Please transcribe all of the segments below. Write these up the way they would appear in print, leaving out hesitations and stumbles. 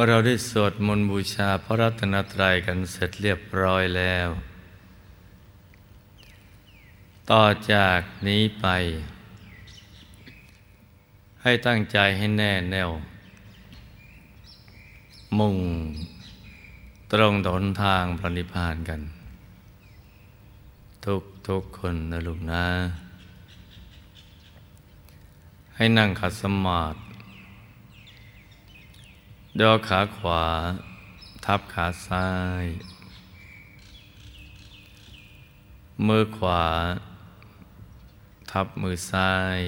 ว่าเราได้สวดมนต์บูชาพระรัตนตรัยกันเสร็จเรียบร้อยแล้วต่อจากนี้ไปให้ตั้งใจให้แน่แน่วมุ่งตรงต่อหนทางพระนิพพานกันทุกคนนะลูกนะให้นั่งขัดสมาธิยกขาขวาทับขาซ้ายมือขวาทับมือซ้าย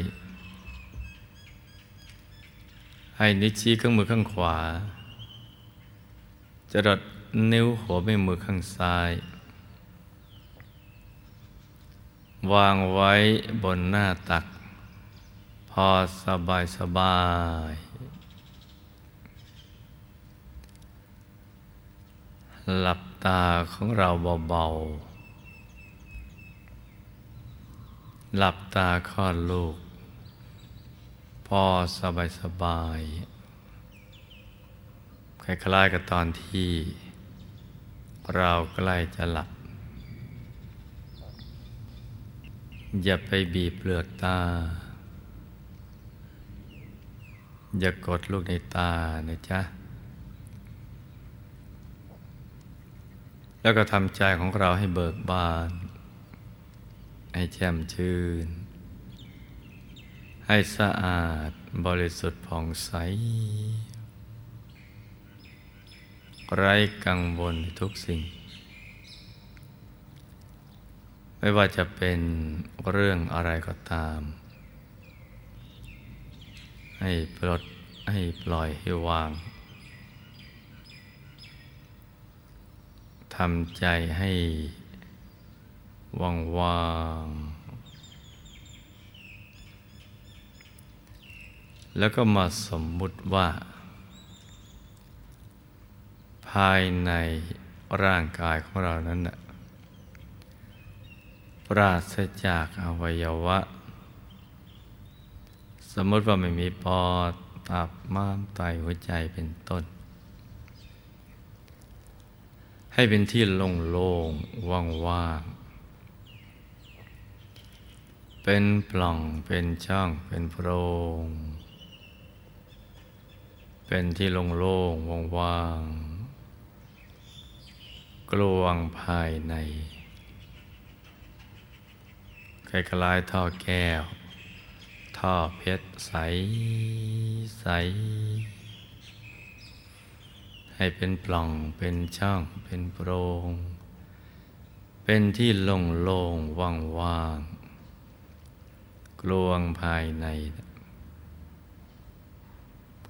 ให้นิ้วชี้ข้างมือข้างขวาจรดนิ้วหัวแม่มือข้างซ้ายวางไว้บนหน้าตักพอสบายหลับตาของเราเบาๆหลับตาคลอดลูกพอสบายคล้ายๆกับตอนที่เราใกล้จะหลับอย่าไปบีบเปลือกตาอย่ากดลูกในตานะจ๊ะแล้วก็ทำใจของเราให้เบิกบานให้แช่มชื่นให้สะอาดบริสุทธิ์ผ่องใสไร้กังวลในทุกสิ่งไม่ว่าจะเป็นเรื่องอะไรก็ตามให้ปลดให้ปล่อยให้วางทำใจให้ว่างๆแล้วก็มาสมมุติว่าภายในร่างกายของเรานั้นน่ะปราศจากอวัยวะสมมติว่าไม่มีปอดตับม้ามไตหัวใจเป็นต้นให้เป็นที่โล่งๆว่างๆเป็นปล่องเป็นช่องเป็นโพรงเป็นที่โล่งๆว่างๆกลวงภายในคล้ายๆท่อแก้วท่อเพชรใสๆให้เป็นปล่องเป็นช่องเป็นโพรงเป็นที่โล่งๆว่างๆกลวงภายใน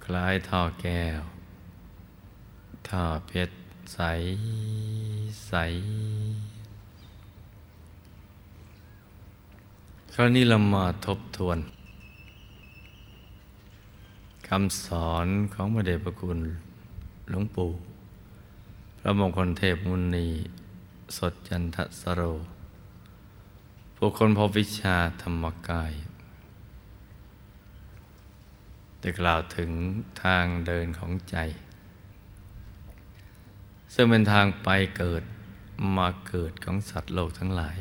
คล้ายท่อแก้วท่อเพชรใสๆคราวนี้เรามาทบทวนคำสอนของพระเดชพระคุณหลวงปู่พระมงคลเทพมุนีสดจันทสโรผู้คนพบวิชาธรรมกายได้กล่าวถึงทางเดินของใจซึ่งเป็นทางไปเกิดมาเกิดของสัตว์โลกทั้งหลาย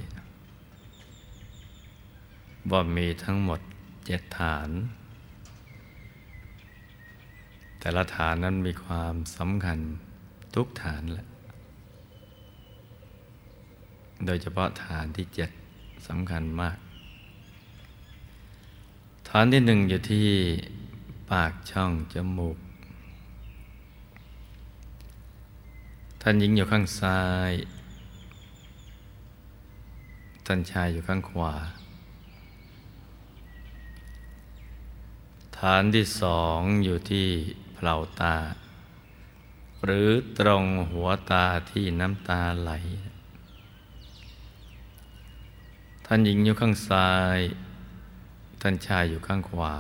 ว่ามีทั้งหมด7ฐานแต่ละฐานนั้นมีความสำคัญทุกฐานแหละโดยเฉพาะฐานที่7สำคัญมากฐานที่1อยู่ที่ปากช่องจมูกท่านหญิงอยู่ข้างซ้ายท่านชายอยู่ข้างขวาฐานที่2อยู่ที่เปล่าตาหรือตรงหัวตาที่น้ำตาไหลท่านหญิงอยู่ข้างซ้ายท่านชายอยู่ข้างขวา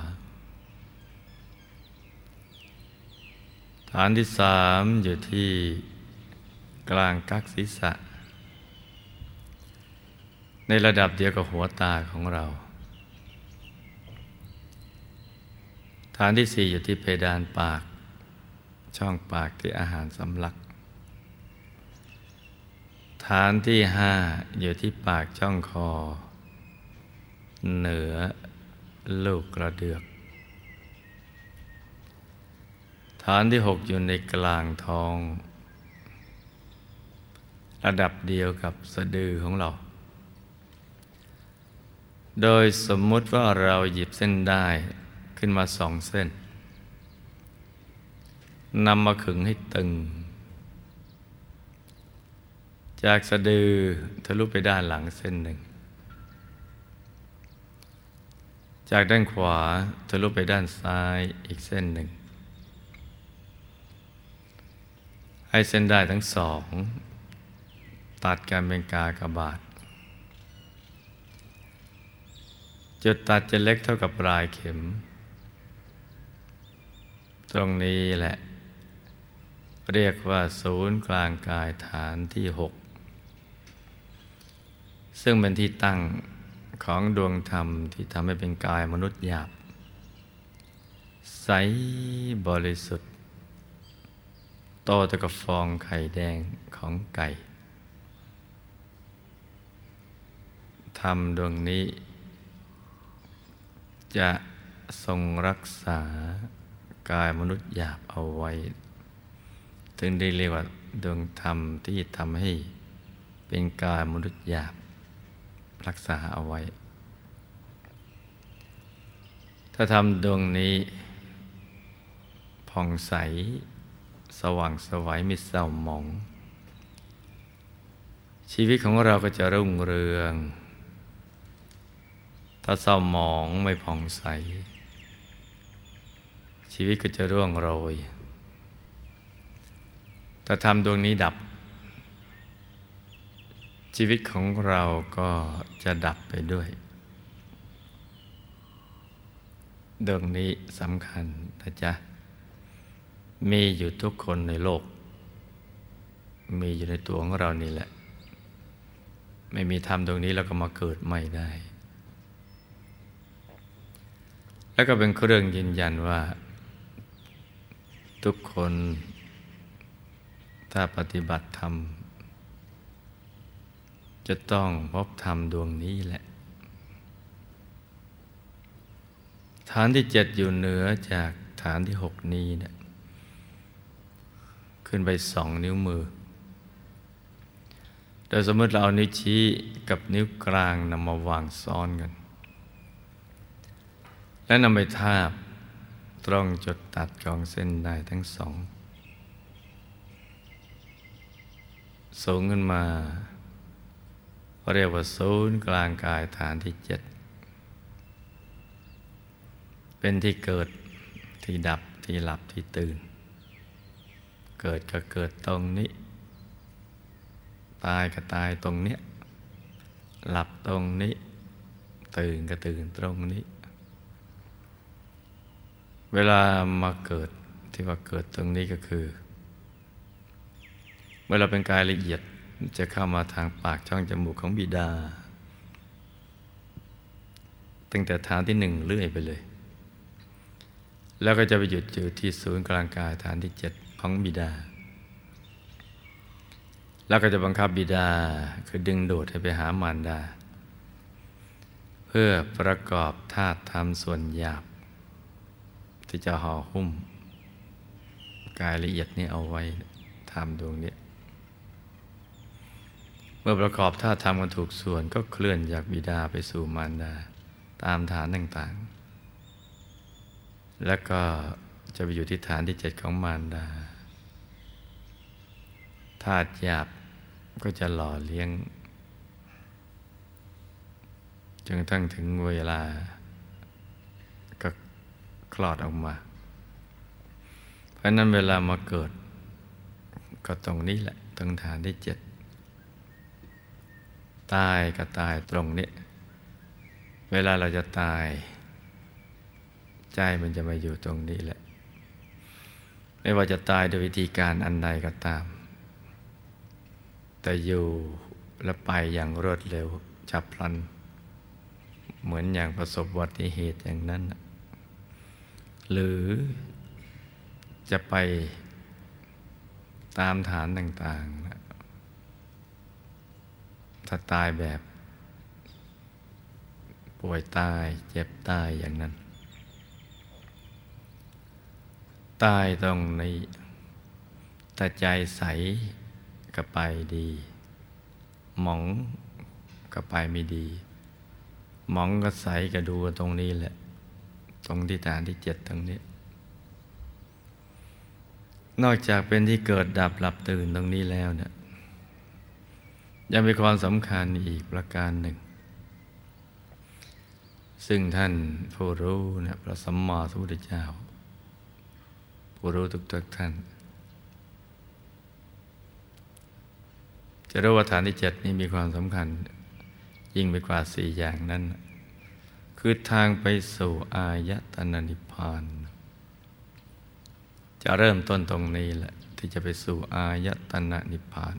ฐานที่3อยู่ที่กลางกักศีรษะในระดับเดียวกับหัวตาของเราฐานที่4อยู่ที่เพดานปาก ช่องปากที่อาหารสำลักฐานที่5อยู่ที่ปากช่องคอเหนือลูกกระเดือกฐานที่6อยู่ในกลางท้องระดับเดียวกับสะดือของเราโดยสมมุติว่าเราหยิบเส้นได้ขึ้นมา2เส้นนำมาขึงให้ตึงจากสะดือทะลุไปด้านหลังเส้นหนึ่งจากด้านขวาทะลุไปด้านซ้ายอีกเส้นหนึ่งให้เส้นได้ทั้งสองตัดกันเป็นกากบาทจุดตัดจะเล็กเท่ากับปลายเข็มตรงนี้แหละเรียกว่าศูนย์กลางกายฐานที่6ซึ่งเป็นที่ตั้งของดวงธรรมที่ทำให้เป็นกายมนุษย์หยาบใสบริสุทธิ์โตเท่ากับฟองไข่แดงของไก่ธรรมดวงนี้จะทรงรักษากายมนุษย์หยาบเอาไว้ถึงได้เรียกว่าดวงธรรมที่ทำให้เป็นกายมนุษย์หยาบรักษาเอาไว้ถ้าธรรมดวงนี้ผ่องใสสว่างไสวไม่เศร้าหมองชีวิตของเราก็จะรุ่งเรืองถ้าเศร้าหมองไม่ผ่องใสชีวิตก็จะร่วงโรยถ้าธรรมดวงนี้ดับชีวิตของเราก็จะดับไปด้วยดวงนี้สำคัญนะจ๊ะมีอยู่ทุกคนในโลกมีอยู่ในตัวของเรานี่แหละไม่มีธรรมดวงนี้เราก็มาเกิดไม่ได้แล้วก็เป็นเครื่องยืนยันว่าทุกคนถ้าปฏิบัติธรรมจะต้องพบธรรมดวงนี้แหละฐานที่7อยู่เหนือจากฐานที่6นี้เนี่ยขึ้นไป2นิ้วมือโดยสมมติเราเอานิ้วชี้กับนิ้วกลางนำมาวางซ้อนกันและนำไปทาบตรงจุดตัดของเส้นได้ทั้งสองสูงขึ้นมาเรียกว่าศูนย์กลางกายฐานที่7เป็นที่เกิดที่ดับที่หลับที่ตื่นเกิดก็เกิดตรงนี้ตายก็ตายตรงเนี้ยหลับตรงนี้ตื่นก็ตื่นตรงนี้เวลามาเกิดที่ว่าเกิดตรงนี้ก็คือเมื่อเราเป็นกายละเอียดจะเข้ามาทางปากช่องจมูกของบิดาตั้งแต่ฐานที่1เลื่อยไปเลยแล้วก็จะไปหยุดอยู่ที่ศูนย์กลางกายฐานที่7ของบิดาแล้วก็จะบังคับบิดาคือดึงดูดให้ไปหามารดาเพื่อประกอบธาตุธรรมส่วนหยาบที่จะห่อหุ้มกายละเอียดนี้เอาไว้ธรรมดวงนี้เมื่อประกอบธาตุธรรมกันถูกส่วนก็เคลื่อนจากบิดาไปสู่มารดาตามฐานต่างๆแล้วก็จะไปอยู่ที่ฐานที่7ของมารดาธาตุหยาบก็จะหล่อเลี้ยงจนกระทั่งถึงเวลาก็คลอดออกมาเพราะนั้นเวลามาเกิดก็ตรงนี้แหละตรงฐานที่7ตายก็ตายตรงนี้เวลาเราจะตายใจมันจะมาอยู่ตรงนี้แหละไม่ว่าจะตายโดยวิธีการอันใดก็ตามแต่อยู่และไปอย่างรวดเร็วฉับพลันเหมือนอย่างประสบอุบัติเหตุอย่างนั้นหรือจะไป ตามฐานต่างๆถ้าตายแบบป่วยตายเจ็บตายอย่างนั้นตายตรงนี้แต่ใจใสก็ไปดีหมองก็ไปไม่ดีหมองก็ใสก็ดูตรงนี้แหละตรงที่ฐานที่เจ็ดตรงนี้นอกจากเป็นที่เกิดดับหลับตื่นตรงนี้แล้วเนี่ยยังมีความสำคัญอีกประการหนึ่งซึ่งท่านผู้รู้นะพระสัมมาสัมพุทธเจ้าผู้รู้ทุกท่านจะรู้ว่าฐานที่เจ็ดนี้มีความสำคัญยิ่งไปกว่าสี่อย่างนั้นคือทางไปสู่อายตนะนิพพานจะเริ่มต้นตรงนี้แหละที่จะไปสู่อายตนะนิพพาน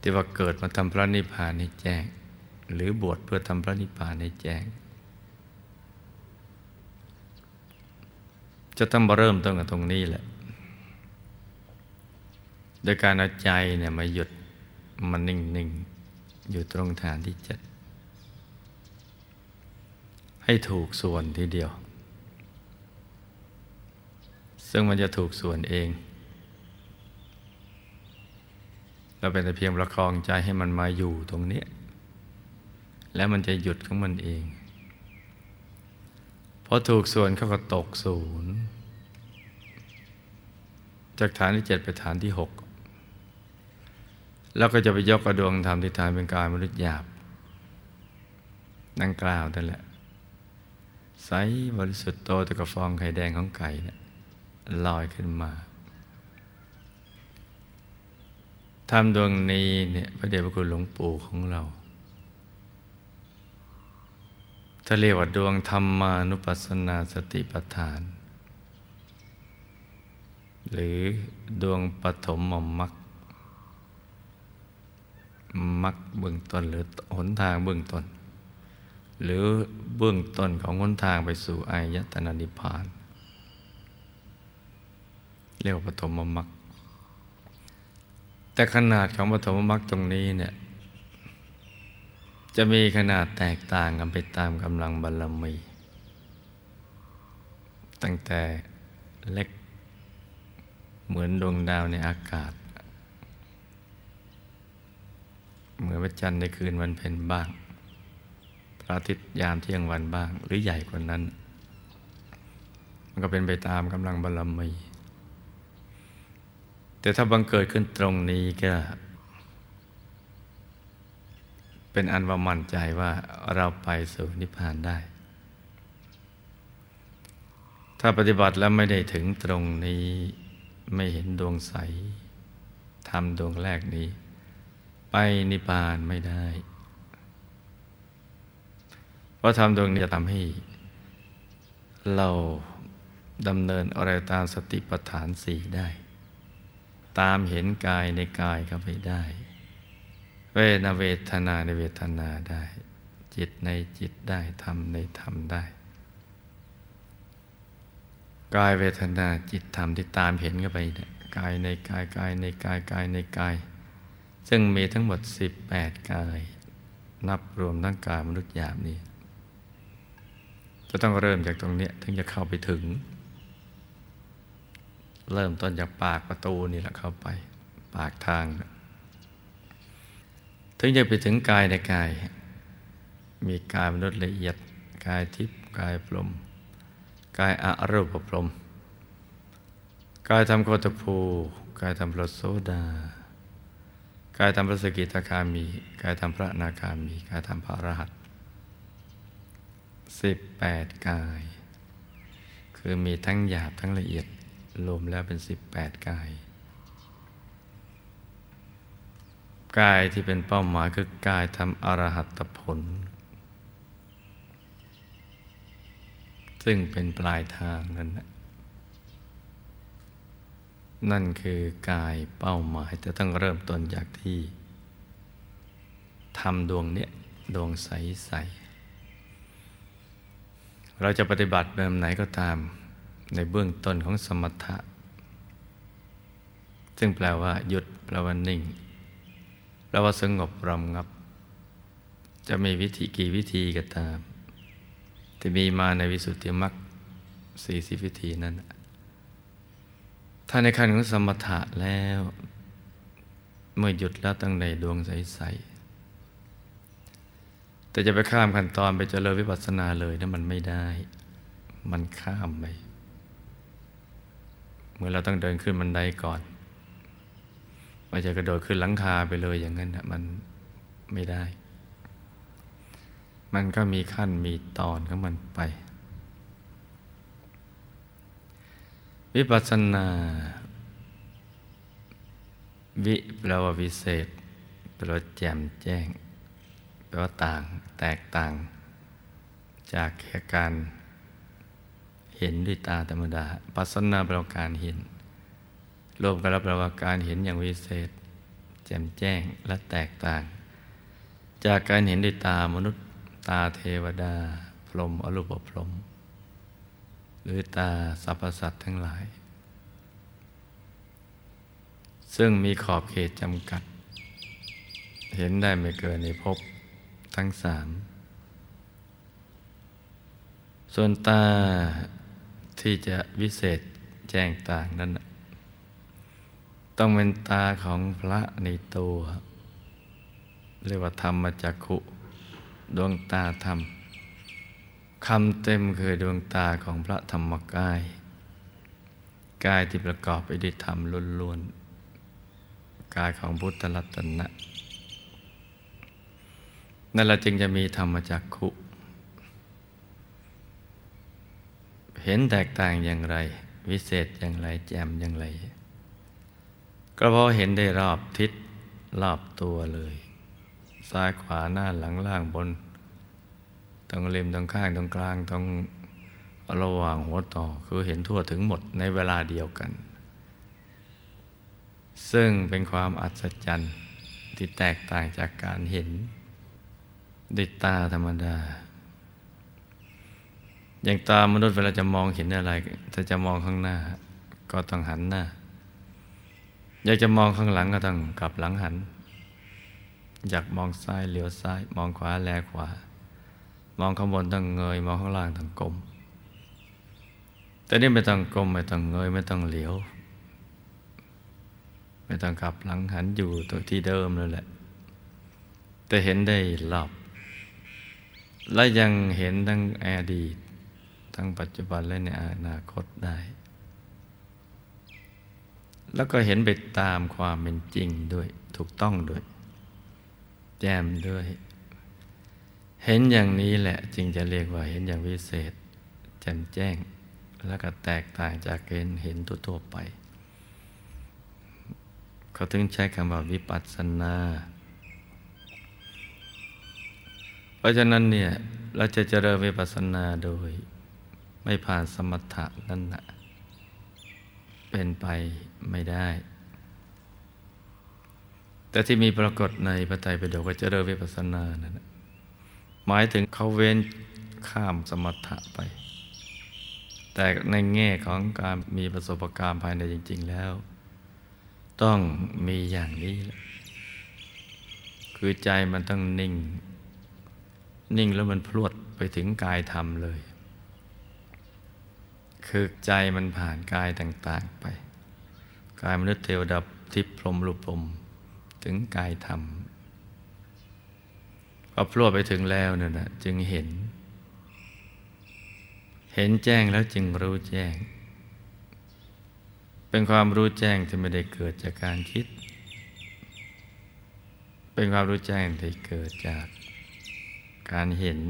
ที่ว่าเกิดมาทำพระนิพพานให้แจ้งหรือบวชเพื่อทำพระนิพพานให้แจ้งจะต้องมาเริ่มต้นกับตรงนี้แหละโดยการเอาใจเนี่ยมาหยุดมันนิ่งๆอยู่ตรงฐานที่เจ็ดให้ถูกส่วนทีเดียวซึ่งมันจะถูกส่วนเองเราเป็นแต่เพียงประคองใจให้มันมาอยู่ตรงนี้แล้วมันจะหยุดของมันเองพอถูกส่วนเขาก็ตกศูนย์จากฐานที่เจ็ดไปฐานที่หกแล้วก็จะไปยกกระดวงธรรมที่ฐานเป็นกายมนุษย์หยาบดังกล่าวนั่นแหละใสบริสุทธิ์โตแต่กระฟองไข่แดงของไก่เนี่ยลอยขึ้นมาธรรมดวงนี้เนี่ยพระเดชพระคุณหลวงปู่ของเราถ้าเรียกว่าดวงธรรมานุปัสสนาสติปัฏฐานหรือดวงปฐมมรรคเบื้องต้นหรือหนทางเบื้องต้นหรือเบื้องต้นของหนทางไปสู่อายตนะนิพพานเรียกว่าปฐมมรรคแต่ขนาดของปฐมมรรคตรงนี้เนี่ยจะมีขนาดแตกต่างกันไปตามกำลังบารมีตั้งแต่เล็กเหมือนดวงดาวในอากาศเหมือนพระจันทร์ในคืนวันเพ็ญบ้างพระอาทิตย์ยามเที่ยงวันบ้างหรือใหญ่กว่านั้นมันก็เป็นไปตามกำลังบารมีแต่ถ้าบังเกิดขึ้นตรงนี้ก็เป็นอันว่ามั่นใจว่าเราไปสู่นิพพานได้ถ้าปฏิบัติแล้วไม่ได้ถึงตรงนี้ไม่เห็นดวงใสธรรมดวงแรกนี้ไปนิพพานไม่ได้เพราะธรรมดวงนี้จะทำให้เราดำเนินอะไรตามสติปัฏฐานสี่ได้ตามเห็นกายในกายเข้าไปได้เวทนาในเวทนาได้จิตในจิตได้ธรรมในธรรมได้กายเวทนาจิตธรรมที่ตามเห็นเข้าไปกายในกายกายในกายกายในกายซึ่งมีทั้งหมด18กายนับรวมทั้งกายมนุษย์หยาบนี้จะต้องเริ่มจากตรงนี้ถึงจะเข้าไปถึงเริ่มต้นจากปากประตูนี่แหละเข้าไปปากทางถึงจะไปถึงกายในกายมีกายมนุษย์ละเอียดกายทิพย์กายพรหมกายอรูปพรหมกายธรรมโคตภูกายธรรมพระโสดากายธรรมพระสกิทาคามีกายธรรมพระอนาคามีกายธรรมพระอรหันต์18กายคือมีทั้งหยาบทั้งละเอียดรวมแล้วเป็น18กายกายที่เป็นเป้าหมายคือกายทำอรหัตผลซึ่งเป็นปลายทางนั่นคือกายเป้าหมายจะต้องเริ่มต้นจากที่ทำดวงเนี้ยดวงใสๆเราจะปฏิบัติแบบไหนก็ตามในเบื้องต้นของสมถะ ซึ่งแปลว่าหยุดแปลว่านิ่งแปลว่าสงบรำงับจะมีวิธีกี่วิธีก็ตามที่มีมาในวิสุทธิมรรค40วิธีนั้นถ้าในขั้นของสมถะแล้วเมื่อหยุดแล้วตั้งในดวงใสๆแต่จะไปข้ามขั้นตอนไปเจริญวิปัสสนาเลยนะมันไม่ได้มันข้ามไปเมื่อเราต้องเดินขึ้นบันไดก่อนไม่ใช่กระโดดขึ้นหลังคาไปเลยอย่างนั้นนะมันไม่ได้มันก็มีขั้นมีตอนของมันไปวิปัสสนาวิแปลว่าวิเศษแปลว่าแจ่มแจ้งแปลว่าต่างแตกต่างจากแค่การเห็นด้วยตาธรรมดาปัสสนาแปลว่าการเห็นรวมกันแล้วแปลว่าการเห็นอย่างวิเศษแจ่มแจ้งและแตกต่างจากการเห็นด้วยตามนุษย์ตาเทวดาพรหมอรูปพรหมหรือตาสรรพสัตว์ทั้งหลายซึ่งมีขอบเขตจำกัดเห็นได้ไม่เกินในภพทั้ง3ส่วนตาที่จะวิเศษแจ้งต่างนั้นต้องเป็นตาของพระในตัวเรียกว่าธรรมจักขุดวงตาธรรมคำเต็มคือดวงตาของพระธรรมกายกายที่ประกอบไปด้วยธรรมล้วนๆกายของพุทธรัตนะนั่นแหละจึงจะมีธรรมจักขุเห็นแตกต่างอย่างไรวิเศษอย่างไรแจ่มอย่างไรก็เพราะเห็นได้รอบทิศรอบตัวเลยซ้ายขวาหน้าหลังล่างบนตรงริมตรงข้างตรงกลางตรงระหว่างหัวต่อคือเห็นทั่วถึงหมดในเวลาเดียวกันซึ่งเป็นความอัศจรรย์ที่แตกต่างจากการเห็นด้วยตาธรรมดาอย่างตามนุษย์เวลาจะมองเห็นอะไรถ้าจะมองข้างหน้าก็ต้องหันหน้าอยากจะมองข้างหลังก็ต้องกลับหลังหันอยากมองซ้ายเลี้ยวซ้ายมองขวาแลขวามองข้างบนต้องเงยมองข้างล่างต้องก้มแต่นี่ไม่ต้องก้มไม่ต้องเงยไม่ต้องเหลียวไม่ต้องกลับหลังหันอยู่ตัวที่เดิมเลยแหละแต่เห็นได้รอบและยังเห็นทั้งอดีตทั้งปัจจุบันและในอนาคตได้แล้วก็เห็นไปตามความเป็นจริงด้วยถูกต้องด้วยแจ่มด้วยเห็นอย่างนี้แหละจึงจะเรียกว่าเห็นอย่างวิเศษแจ่มแจ้งแล้วก็แตกต่างจากเห็นทั่วๆไปเขาถึงใช้คำว่าวิปัสสนาเพราะฉะนั้นเนี่ยเราจะเจริญวิปัสสนาโดยไม่ผ่านสมถะนั่นน่ะเป็นไปไม่ได้แต่ที่มีปรากฏในพระไตรปิฎกว่าเจริญวิปัสสนานั่นหมายถึงเขาเว้นข้ามสมถะไปแต่ในแง่ของการมีประสบการณ์ภายในจริงๆแล้วต้องมีอย่างนี้คือใจมันต้องนิ่งนิ่งแล้วมันพลวดไปถึงกายธรรมเลยคือใจมันผ่านกายต่างๆไปกายมนุษย์เทวดาทิพย์พรหมรูปพรหมถึงกายธรรมพอพลวดไปถึงแล้วเนี่ยนะจึงเห็นแจ้งแล้วจึงรู้แจ้งเป็นความรู้แจ้งที่ไม่ได้เกิดจากการคิดเป็นความรู้แจ้งที่เกิดจากการเห็น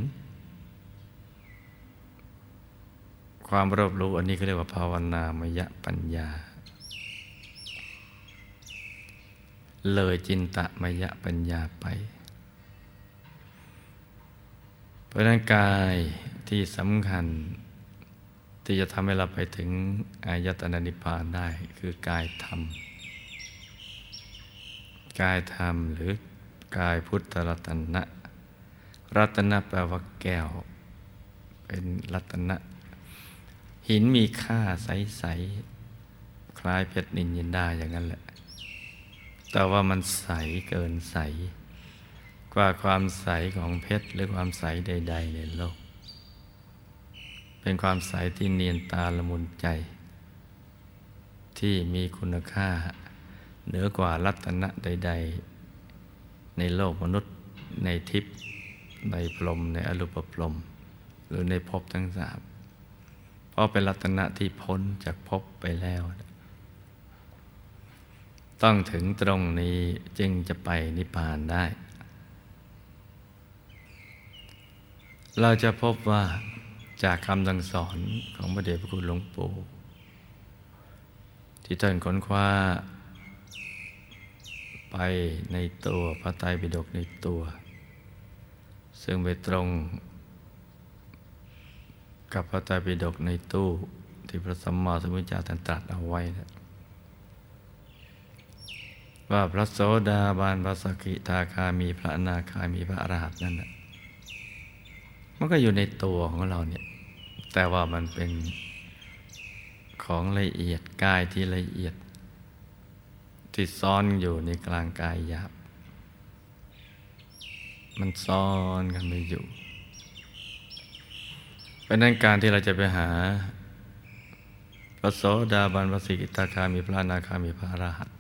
ความรอบรู้อันนี้ก็เรียกว่าภาวนามยปัญญาเลยจินตมยปัญญาไปเพราะนั้นกายที่สำคัญที่จะทำให้เราไปถึงอายตนะนิพพานได้คือกายธรรมหรือกายพุทธรัตนะแปลว่าแก้วเป็นรัตนะหินมีค่าใสๆคล้ายเพชรนินจินดาอย่างนั้นแหละ แต่ว่ามันใสเกินใสกว่าความใสของเพชรหรือความใสใดๆในโลกเป็นความใสที่เนียนตาละมุนใจที่มีคุณค่าเหนือกว่ารัตนะใดๆในโลกมนุษย์ในทิพย์ในพรหมในอรูปพรหมหรือในภพทั้งสามเพราะเป็นรัตนะที่พ้นจากภพไปแล้วต้องถึงตรงนี้จึงจะไปนิพพานได้เราจะพบว่าจากคำสั่งสอนของพระเดชพระคุณหลวงปู่ที่ท่านค้นคว้าไปในตัวพระไตรปิฎกในตัวซึ่งไปตรงกับพระไตรปิฎกในตู้ที่พระสัมมาสัมพุทธเจ้าตรัสเอาไว้นะว่าพระโสดาบันพระสกิทาคามีพระอนาคามีพระอรหันต์นั่นนะมันก็อยู่ในตัวของเราเนี่ยแต่ว่ามันเป็นของละเอียดกายที่ละเอียดที่ซ่อนอยู่ในกลางกายหยาบมันซ่อนกันไปอยู่เพราะนั้นการที่เราจะไปหาพระโสดาบันพระสกิทาคามีพระอนาคามีพระอรหันต์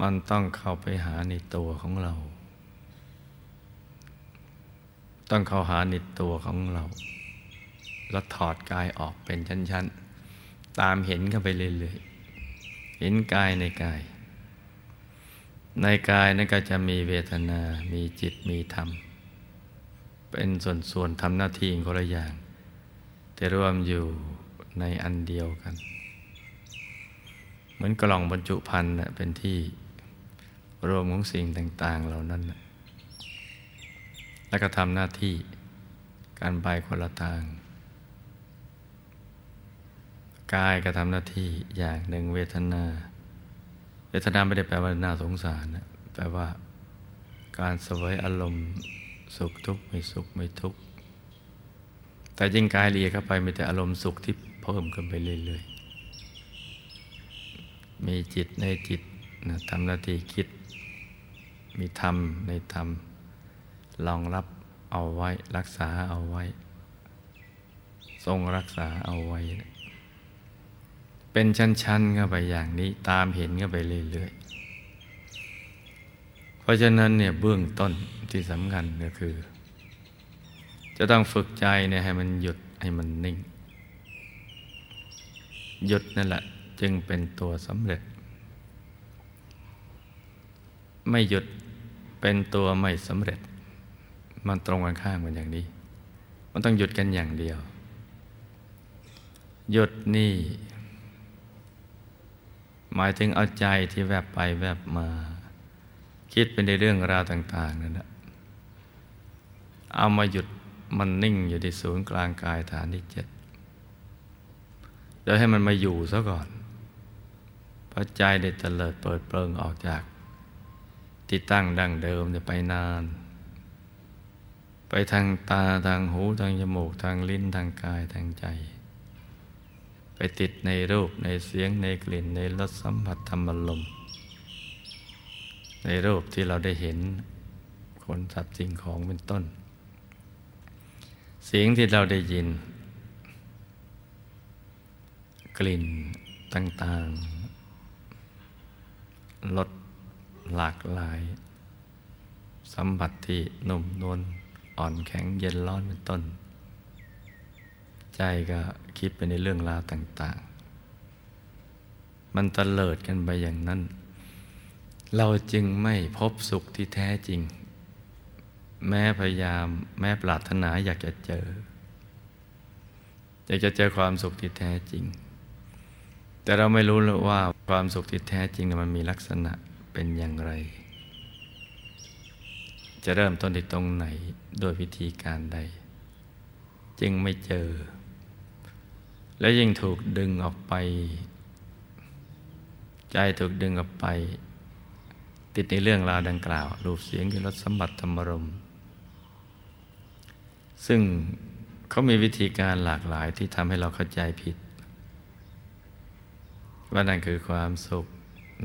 มันต้องเข้าไปหาในตัวของเราต้องเข้าหาในตัวของเราแล้วถอดกายออกเป็นชั้นๆตามเห็นเข้าไปเรื่อยๆเห็นกายในกายในกายนั้นก็จะมีเวทนามีจิตมีธรรมเป็นส่วนๆทำหน้าที่คนละอย่างแต่รวมอยู่ในอันเดียวกันเหมือนกล่องบรรจุภัณฑ์เป็นที่รวมของสิ่งต่างๆเหล่านั้นแล้วก็ทำหน้าที่การไปคนละทางกายก็ทำหน้าที่อย่างหนึ่งเวทนาไม่ได้แปลว่าน่าสงสารนะแปลว่าการเสวยอารมณ์สุขทุกข์ไม่สุขไม่ทุกข์แต่ยิ่งกายละเอียดเข้าไปมีแต่อารมณ์สุขที่เพิ่มขึ้นไปเรื่อยๆมีจิตในจิตนะทำหน้าที่คิดมีธรรมในธรรมรองรับเอาไว้รักษาเอาไว้ทรงรักษาเอาไว้เป็นชั้นๆเข้าไปอย่างนี้ตามเห็นเข้าไปเรื่อยๆเพราะฉะนั้นเนี่ยเบื้องต้นที่สำคัญก็คือจะต้องฝึกใจเนี่ยให้มันหยุดให้มันนิ่งหยุดนั่นแหละจึงเป็นตัวสำเร็จไม่หยุดเป็นตัวไม่สำเร็จมันตรงกันข้ามกันอย่างนี้มันต้องหยุดกันอย่างเดียวหยุดนี่หมายถึงเอาใจที่แวบไปแวบมาคิดไปในเรื่องราวต่างๆนั่นแหละเอามาหยุดมันนิ่งอยู่ที่ศูนย์กลางกายฐานที่7เดี๋ยวให้มันมาอยู่ซะก่อนเพราะใจได้เตลิดเปิดเปลิงออกจากที่ตั้งดั้งเดิมจะไปนานไปทางตาทางหูทางจมูกทางลิ้นทางกายทางใจไปติดในรูปในเสียงในกลิ่นในรสสัมผัสธรรมลมในรูปที่เราได้เห็นคนสัตว์สิ่งของเป็นต้นเสียงที่เราได้ยินกลิ่นต่างๆรสหลากหลายสัมผัสที่นุ่มนวลอ่อนแข็งเย็นร้อนเป็นต้นใจก็คิดไปในเรื่องราวต่างๆมันเตลิดกันไปอย่างนั้นเราจึงไม่พบสุขที่แท้จริงแม้พยายามแม้ปรารถนาอยากจะเจอความสุขที่แท้จริงแต่เราไม่รู้เลยว่าความสุขที่แท้จริงมันมีลักษณะเป็นอย่างไรจะเริ่มต้นที่ตรงไหนโดยวิธีการใดจึงไม่เจอและยิ่งถูกดึงออกไปใจถูกดึงออกไปติดในเรื่องราวดังกล่าวรูปเสียงคือรสสัมผัสธรรมารมณ์ซึ่งเขามีวิธีการหลากหลายที่ทำให้เราเข้าใจผิดว่านั่นคือความสุข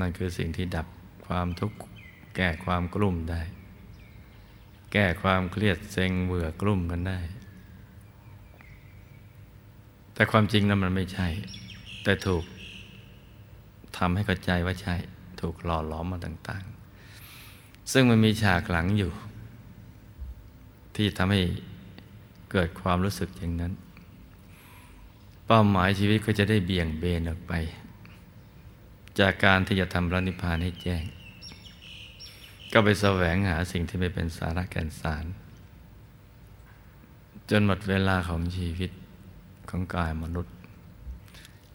นั่นคือสิ่งที่ดับค ความทุกข์แก้ความกลุ้มได้แก้ความเครียดเซ็งเบื่อกลุ้มกันได้แต่ความจริงนั้นมันไม่ใช่แต่ถูกทำให้เข้าใจว่าใช่ถูกหล่อหลอมมาต่างๆซึ่งมันมีฉากหลังอยู่ที่ทำให้เกิดความรู้สึกอย่างนั้นเป้าหมายชีวิตก็จะได้เบี่ยงเบนออกไปจากการที่จะทำพระนิพพานให้แจ้งก็ไปแสวงหาสิ่งที่ไม่เป็นสาระแก่นสารจนหมดเวลาของชีวิตของกายมนุษย์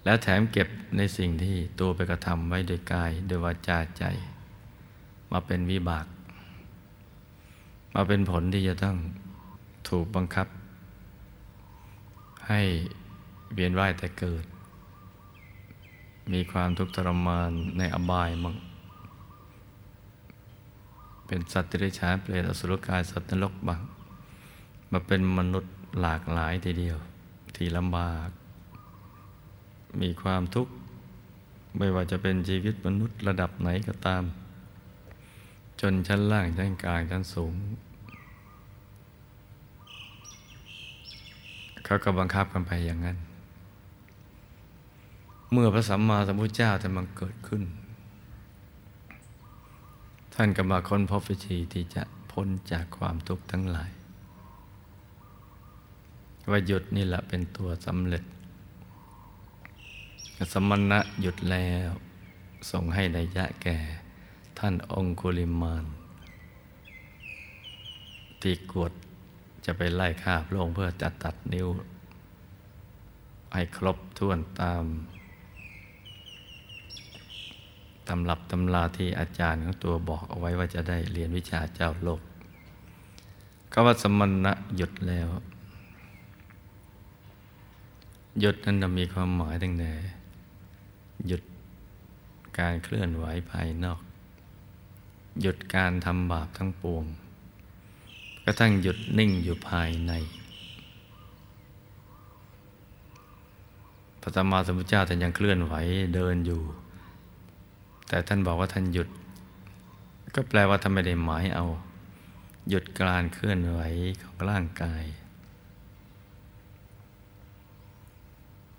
แล้วแถมเก็บในสิ่งที่ตัวไปกระทำไว้โดยกายโดยวาจาใจมาเป็นวิบากมาเป็นผลที่จะต้องถูกบังคับให้เวียนว่ายแต่เกิดมีความทุกข์ทรมานในอบายมั่งเป็นสัตว์เดรัจฉานเปรตอสุรกายสัตว์นรกบ้างมาเป็นมนุษย์หลากหลายทีเดียวที่ลำบากมีความทุกข์ไม่ว่าจะเป็นชีวิตมนุษย์ระดับไหนก็ตามจนชั้นล่างชั้นกลางชั้นสูงเขาก็บังคับกันไปอย่างนั้นเมื่อพระสัมมาสัมพุทธเจ้าท่านบังเกิดขึ้นท่านก็มาค้นพบวิธีที่จะพ้นจากความทุกข์ทั้งหลายว่าหยุดนี่แหละเป็นตัวสำเร็จสมณะหยุดแล้วส่งให้นัยยะแก่ท่านองคุลิมานที่กวดจะไปไล่ฆ่าพระองค์เพื่อจะตัดนิ้วให้ครบถ้วนตามตำรับตำราที่อาจารย์ของตัวบอกเอาไว้ว่าจะได้เรียนวิชาเจ้าโลกก็ว่าสมณะหยุดแล้วหยุดนั้นมีความหมายตั้งแต่หยุดการเคลื่อนไหวภายนอกหยุดการทำบาปทั้งปวงกระทั่งหยุดนิ่งอยู่ภายในพระสัมมาสัมพุทธเจ้าท่านยังเคลื่อนไหวเดินอยู่แต่ท่านบอกว่าท่านหยุดก็แปลว่าท่านไม่ได้หมายเอาหยุดการเคลื่อนไหวของร่างกาย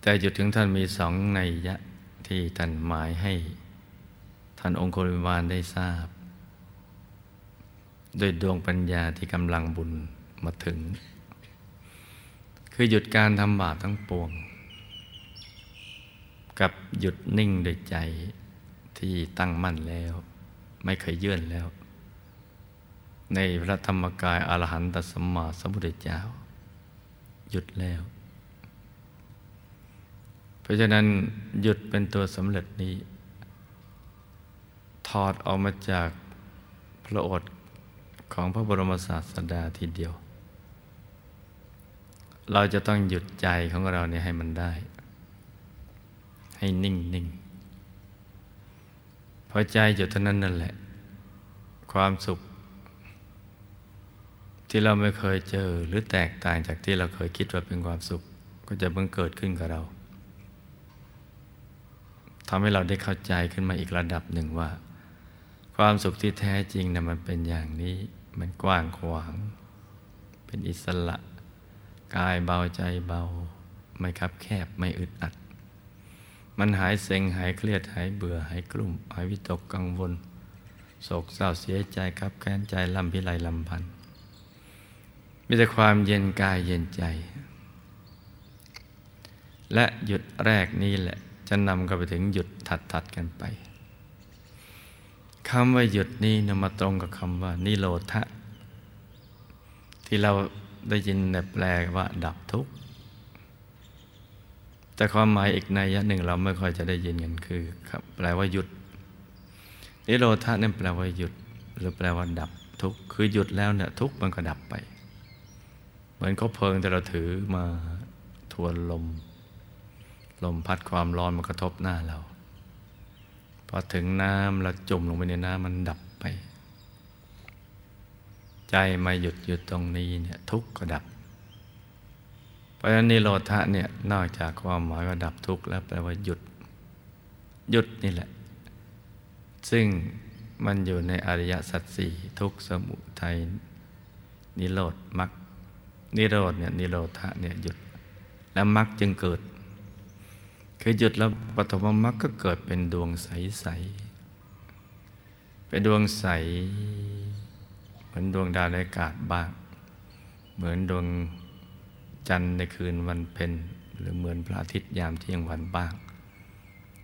แต่หยุดถึงท่านมีสองนัยยะที่ท่านหมายให้ท่านองคุลิมานได้ทราบโดยดวงปัญญาที่กำลังบุญมาถึงคือหยุดการทำบาปทั้งปวงกับหยุดนิ่งโดยใจที่ตั้งมั่นแล้วไม่เคยเยื่อนแล้วในพระธรรมกายอรหันตสัมมาสัมพุทธเจ้าหยุดแล้วเพราะฉะนั้นหยุดเป็นตัวสำเร็จนี้ถอดออกมาจากพระโอษฐ์ของพระบรมศาสดาทีเดียวเราจะต้องหยุดใจของเราเนี่ยให้มันได้ให้นิ่งๆพอใจหยุดเท่านั้นนั่นแหละความสุขที่เราไม่เคยเจอหรือแตกต่างจากที่เราเคยคิดว่าเป็นความสุขก็จะบังเกิดขึ้นกับเราทำให้เราได้เข้าใจขึ้นมาอีกระดับหนึ่งว่าความสุขที่แท้จริงนะมันเป็นอย่างนี้มันกว้างขวางเป็นอิสระกายเบาใจเบาไม่คับแคบไม่อึดอัดมันหายเซ็งหายเครียดหายเบื่อหายกลุ้มหายวิตกกังวลโศกเศร้าเสียใจคับแค้นใจลำพิไรลำพันมีแต่ความเย็นกายเย็นใจและหยุดแรกนี้แหละจะนำกันไปถึงหยุดถัดๆกันไปคำว่าหยุดนี่นำมาตรงกับคำว่านิโรธะที่เราได้ยินแต่แปลว่าดับทุกข์แต่ความหมายอีกนัยหนึ่งเราไม่ค่อยจะได้ยินกันคือแปลว่าหยุดนิโรธะนั่นแปลว่าหยุดหรือแปลว่าดับทุกข์คือหยุดแล้วเนี่ยทุกข์มันก็ดับไปเหมือนเขาเพลิงแต่เราถือมาทวนลมพัดความร้อนมากระทบหน้าเราพอถึงน้ำเราจมลงไปในน้ำมันดับไปใจมาหยุดอยู่ตรงนี้เนี่ยทุกข์ก็ดับเพราะฉะนั้นนิโรธะเนี่ยนอกจากความหมายว่าดับทุกข์แล้วแปลว่าหยุดนี่แหละซึ่ง มันอยู่ในอริยสัจสี่ทุกขสมุทัยนิโรธมรรคนิโรธเนี่ยนิโรธะเนี่ยหยุดแล้วมรรคจึงเกิดคือหยุดแล้วปฐมมรรคก็เกิดเป็นดวงใสๆเป็นดวงใสเหมือนดวงดาวในอากาศบ้างเหมือนดวงจันทร์ในคืนวันเพ็ญหรือเหมือนพระอาทิตย์ยามเที่ยงวันบ้าง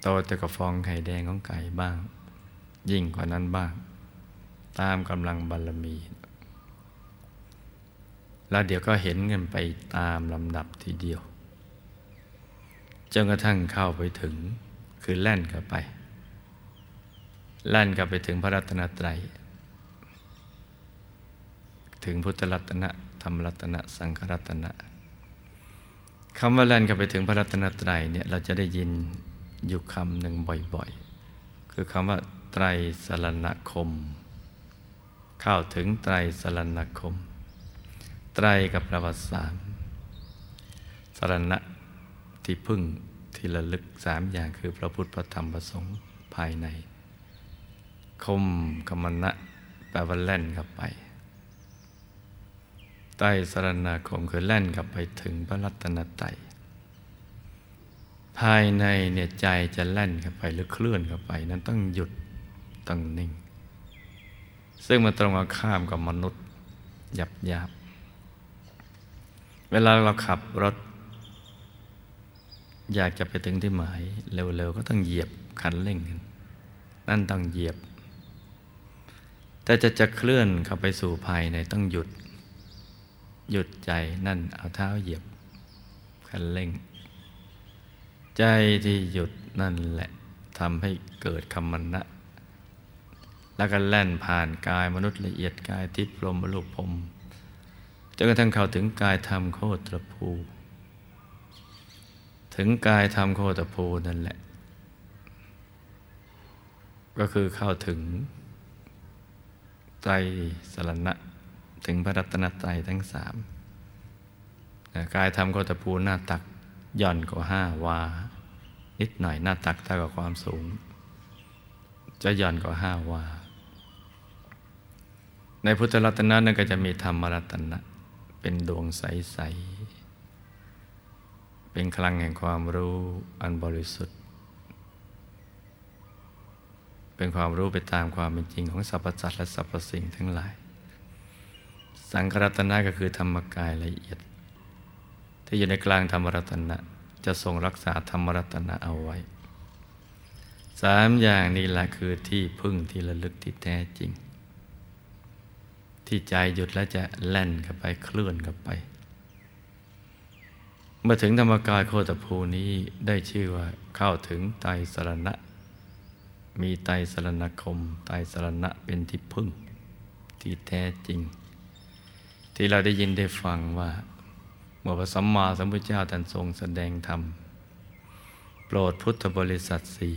โตแต่กับฟองไข่แดงของไก่บ้างยิ่งกว่านั้นบ้างตามกำลังบารมีแล้วเดี๋ยวก็เห็นกันไปตามลำดับทีเดียวจนกระทั่งเข้าไปถึงคือแล่นกลับไปถึงพระรัตนตรัยถึงพุทธรัตนะธรรมรัตนะสังฆรัตนะคำว่าแล่นกลับไปถึงพระรัตนตรัยเนี่ยเราจะได้ยินอยู่คำหนึ่งบ่อยๆคือคำว่าไตรสรณคมเข้าถึงไตรสรณคมไตรกับประวัติสามสรณะที่พึ่งที่ระลึกสามอย่างคือพระพุทธพระธรรมพระสงฆ์ภายในคมกมณะแปลว่าแล่นกลับไปไตรสรณคมคือแล่นกลับไปถึงพระรัตนตรัยภายในเนี่ยใจจะแล่นเข้าไปหรือเคลื่อนเข้าไปนั้นต้องหยุดต้องนิ่งซึ่งมันตรงกันข้ามกับมนุษย์หยาบๆเวลาเราขับรถอยากจะไปถึงที่หมายเร็วๆก็ต้องเหยียบคันเร่งนั่นต้องเหยียบแต่จะเคลื่อนเข้าไปสู่ภายในต้องหยุดใจนั่นเอาเท้าเหยียบคันเร่งใจที่หยุดนั่นแหละทำให้เกิดคำมันนะแล้วก็แล่นผ่านกายมนุษย์ละเอียดกายทิพย์ลมอรูปพรหมจนกระทั่งเข้าถึงกายธรรมโคตรภูถึงกายธรรมโคตรภูนั่นแหละก็คือเข้าถึงไตรสรณะถึงพระรัตนตรัยทั้งสามกายธรรมโคตรภูหน้าตักย่อนกว่า5วานิดหน่อยหน้าตักเท่ากับความสูงจะย่อนกว่า5วาในพุทธรัตนะนั้นก็จะมีธรรมรัตนะเป็นดวงใสๆเป็นคลังแห่งความรู้อันบริสุทธิ์เป็นความรู้ไปตามความเป็นจริงของสรรพสัตว์และสรรพสิ่งทั้งหลายสังฆรัตนะก็คือธรรมกายละเอียดที่อยู่ในกลางธรรมรัตนะจะทรงรักษาธรรมรัตนะเอาไว้สามอย่างนี้แหละคือที่พึ่งที่ระลึกที่แท้จริงที่ใจหยุดแล้วจะแล่นเข้าไปเคลื่อนเข้าไปเมื่อถึงธรรมกายโคตรภูนี้ได้ชื่อว่าเข้าถึงไตรสรณะมีไตรสรณคมไตรสรณะเป็นที่พึ่งที่แท้จริงที่เราได้ยินได้ฟังว่าเมื่อพระสัมมาสัมพุทธเจ้าท่านทรงแสดงธรรมโปรดพุทธบริษัทสี่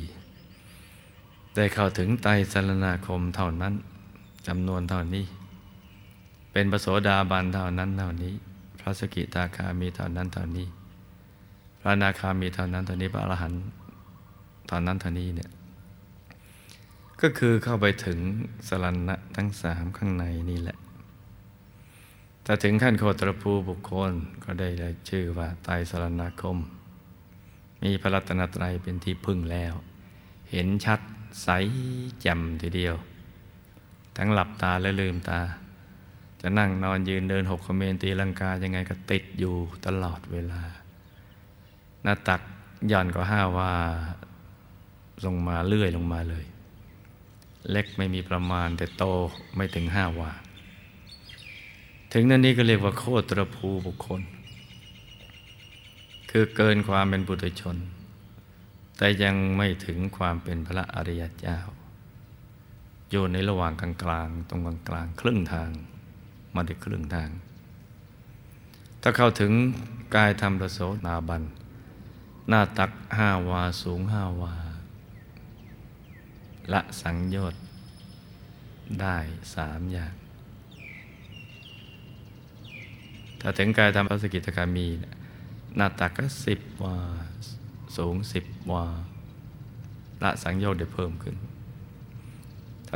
ได้เข้าถึงไตรสรณคมเท่านั้นจำนวนเท่านี้เป็นพระโสดาบันเท่านั้นเท่านี้พระสกิทาคามีเท่านั้นเท่านี้พระอนาคามีเท่านั้นเท่านี้พระอรหันต์เท่านั้นเท่านี้เนี่ยก็คือเข้าไปถึงสรณะทั้งสามข้างในนี่แหละถ้าถึงขั้นโคตรภูบุคคลก็ได้ชื่อว่าไตรสรณคมมีพระรัตนตรัยเป็นที่พึ่งแล้วเห็นชัดใสแจ่มทีเดียวทั้งหลับตาและลืมตาจะนั่งนอนยืนเดินหกเขมรตีลังกายังไงก็ติดอยู่ตลอดเวลาหน้าตักย่อนกว่า5วาลงมาเลื่อยลงมาเลยเล็กไม่มีประมาณแต่โตไม่ถึง5วาถึงนั้นนี้ก็เรียกว่าโคตรภูบุคคลคือเกินความเป็นปุถุชนแต่ยังไม่ถึงความเป็นพระอริยเจ้าอยู่ในระหว่างกลางๆตรงกลางๆครึ่งทางมาถึงครึ่งทางถ้าเข้าถึงกายธรรมพระโสดาบันหน้าตัก5วาสูง5วาละสังโยชน์ได้3อย่างถ้าถึงกายธรรมพระสกิทาคามีหน้าตักก็10วาสูง10วาละสังโยชน์ได้เพิ่มขึ้น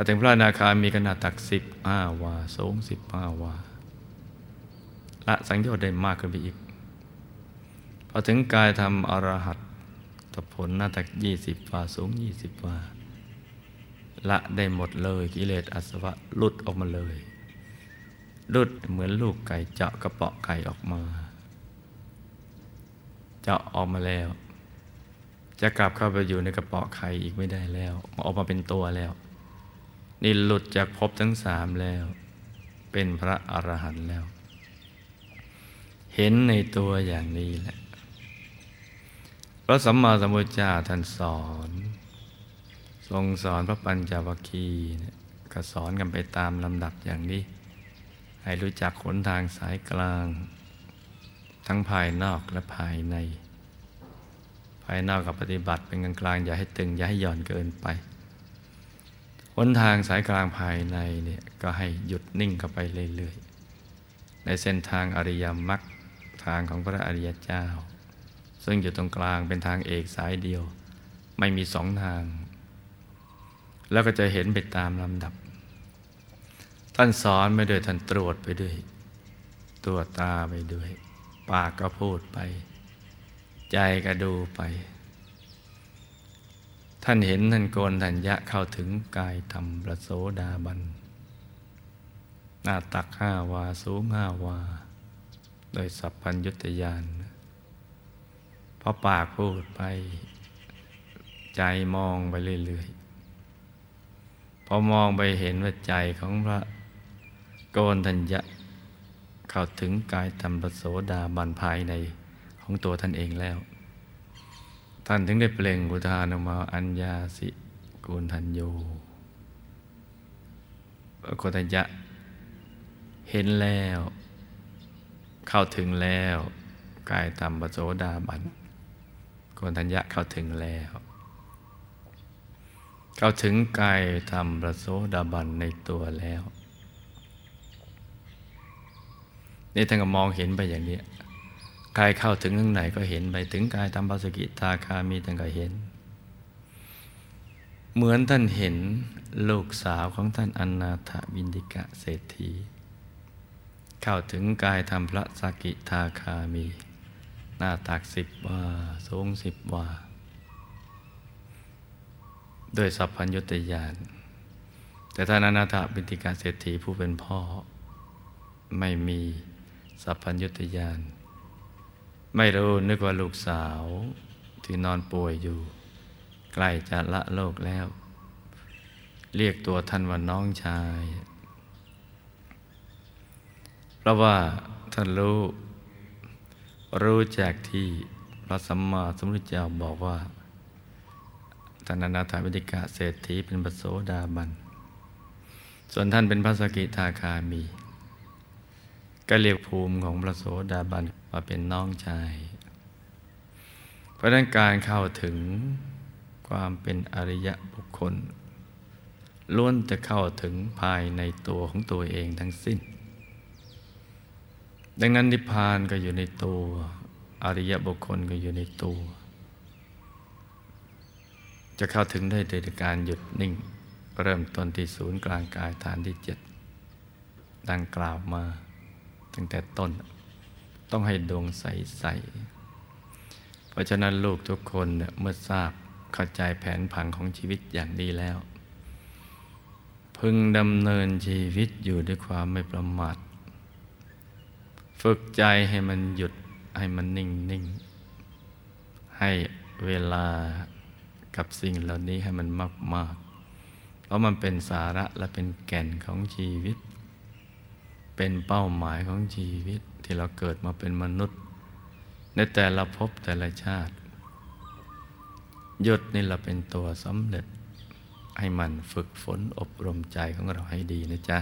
ถ้าถึงพระอนาคามีมีขนาดตัก15วาสูง15วาละสังโยชน์ได้มากขึ้นไปอีกพอถึงกายธรรมอรหัตตผลหน้าตัก20วาสูง20วาละได้หมดเลยกิเลสอาสวะหลุดออกมาเลยหลุดเหมือนลูกไก่เจาะกระเปาะไก่ออกมาเจาะออกมาแล้วจะกลับเข้าไปอยู่ในกระเปาะไข่อีกไม่ได้แล้วออกมาเป็นตัวแล้วนี่หลุดจากภพทั้ง3แล้วเป็นพระอรหันต์แล้วเห็นในตัวอย่างนี้แหละพระสัมมาสัมพุทธเจ้าท่านสอนทรงสอนพระปัญจวัคคีย์ก็สอนกันไปตามลำดับอย่างนี้ให้รู้จักหนทางสายกลางทั้งภายนอกและภายในภายนอกกับปฏิบัติเป็นกลางๆอย่าให้ตึงอย่าให้หย่อนเกินไปหนทางสายกลางภายในเนี่ยก็ให้หยุดนิ่งเข้าไปเรื่อยๆในเส้นทางอริยมรรคทางของพระอริยเจ้าซึ่งอยู่ตรงกลางเป็นทางเอกสายเดียวไม่มีสองทางแล้วก็จะเห็นไปตามลำดับท่านสอนไปด้วยท่านตรวจไปด้วยตัวตาไปด้วยปากก็พูดไปใจก็ดูไปท่านเห็นท่านโกนทัญญะเข้าถึงกายธรรมพระโสดาบันหน้าตัก5วาสูง5วาโดยสัพพัญญุตญาณพอปากพูดไปใจมองไปเรื่อยๆพอมองไปเห็นว่าใจของพระโกนทัญญะเข้าถึงกายธรรมพระโสดาบันภายในของตัวท่านเองแล้วท่านถึงได้เปล่งอุทานออกมาอัญญาสิโกณฑัญโญโกณฑัญญะเห็นแล้วเข้าถึงแล้วกายธรรมพระโสดาบันโกณฑัญญะเข้าถึงแล้วเข้าถึงกายธรรมพระโสดาบันในตัวแล้วนี่ท่านก็มองเห็นไปอย่างนี้กายเข้าถึงตรงไหนก็เห็นไปถึงกายธรรมพระสกิทาคามีท่านก็เห็นเหมือนท่านเห็นลูกสาวของท่านอนาถบิณฑิกะเศรษฐีเข้าถึงกายธรรมพระสกิทาคามีหน้าตัก10วาสูง10วาโดยสัพพัญญุตญาณแต่ท่านอนาถบิณฑิกะเศรษฐีผู้เป็นพ่อไม่มีสัพพัญญุตญาณไม่รู้นึกว่าลูกสาวที่นอนป่วยอยู่ใกล้จะละโลกแล้วเรียกตัวท่านว่าน้องชายเพราะว่าท่านรู้จากที่พระสัมมาสัมพุทธเจ้าบอกว่าท่านอนาถบิณฑิกะเศรษฐีเป็นพระโสดาบันส่วนท่านเป็นพระสกิทาคามีก็เรียกภูมิของพระโสดาบันว่าเป็นน้องชายเพราะนั้นการเข้าถึงความเป็นอริยบุคคลล้วนจะเข้าถึงภายในตัวของตัวเองทั้งสิ้นดังนั้นนิพพานก็อยู่ในตัวอริยบุคคลก็อยู่ในตัวจะเข้าถึงได้โดยการหยุดนิ่งเริ่มต้นที่ศูนย์กลางกายฐานที่7ดังกล่าวมาตั้งแต่ต้นต้องให้ดวงใสๆเพราะฉะนั้นลูกทุกคนเนี่ยเมื่อทราบเข้าใจแผนผังของชีวิตอย่างดีแล้วพึงดำเนินชีวิตอยู่ด้วยความไม่ประมาทฝึกใจให้มันหยุดให้มันนิ่งๆให้เวลากับสิ่งเหล่านี้ให้มันมากๆเพราะมันเป็นสาระและเป็นแก่นของชีวิตเป็นเป้าหมายของชีวิตที่เราเกิดมาเป็นมนุษย์ในแต่ละภพแต่ละชาติหยุดนี่เราเป็นตัวสำเร็จให้มันฝึกฝนอบรมใจของเราให้ดีนะจ๊ะ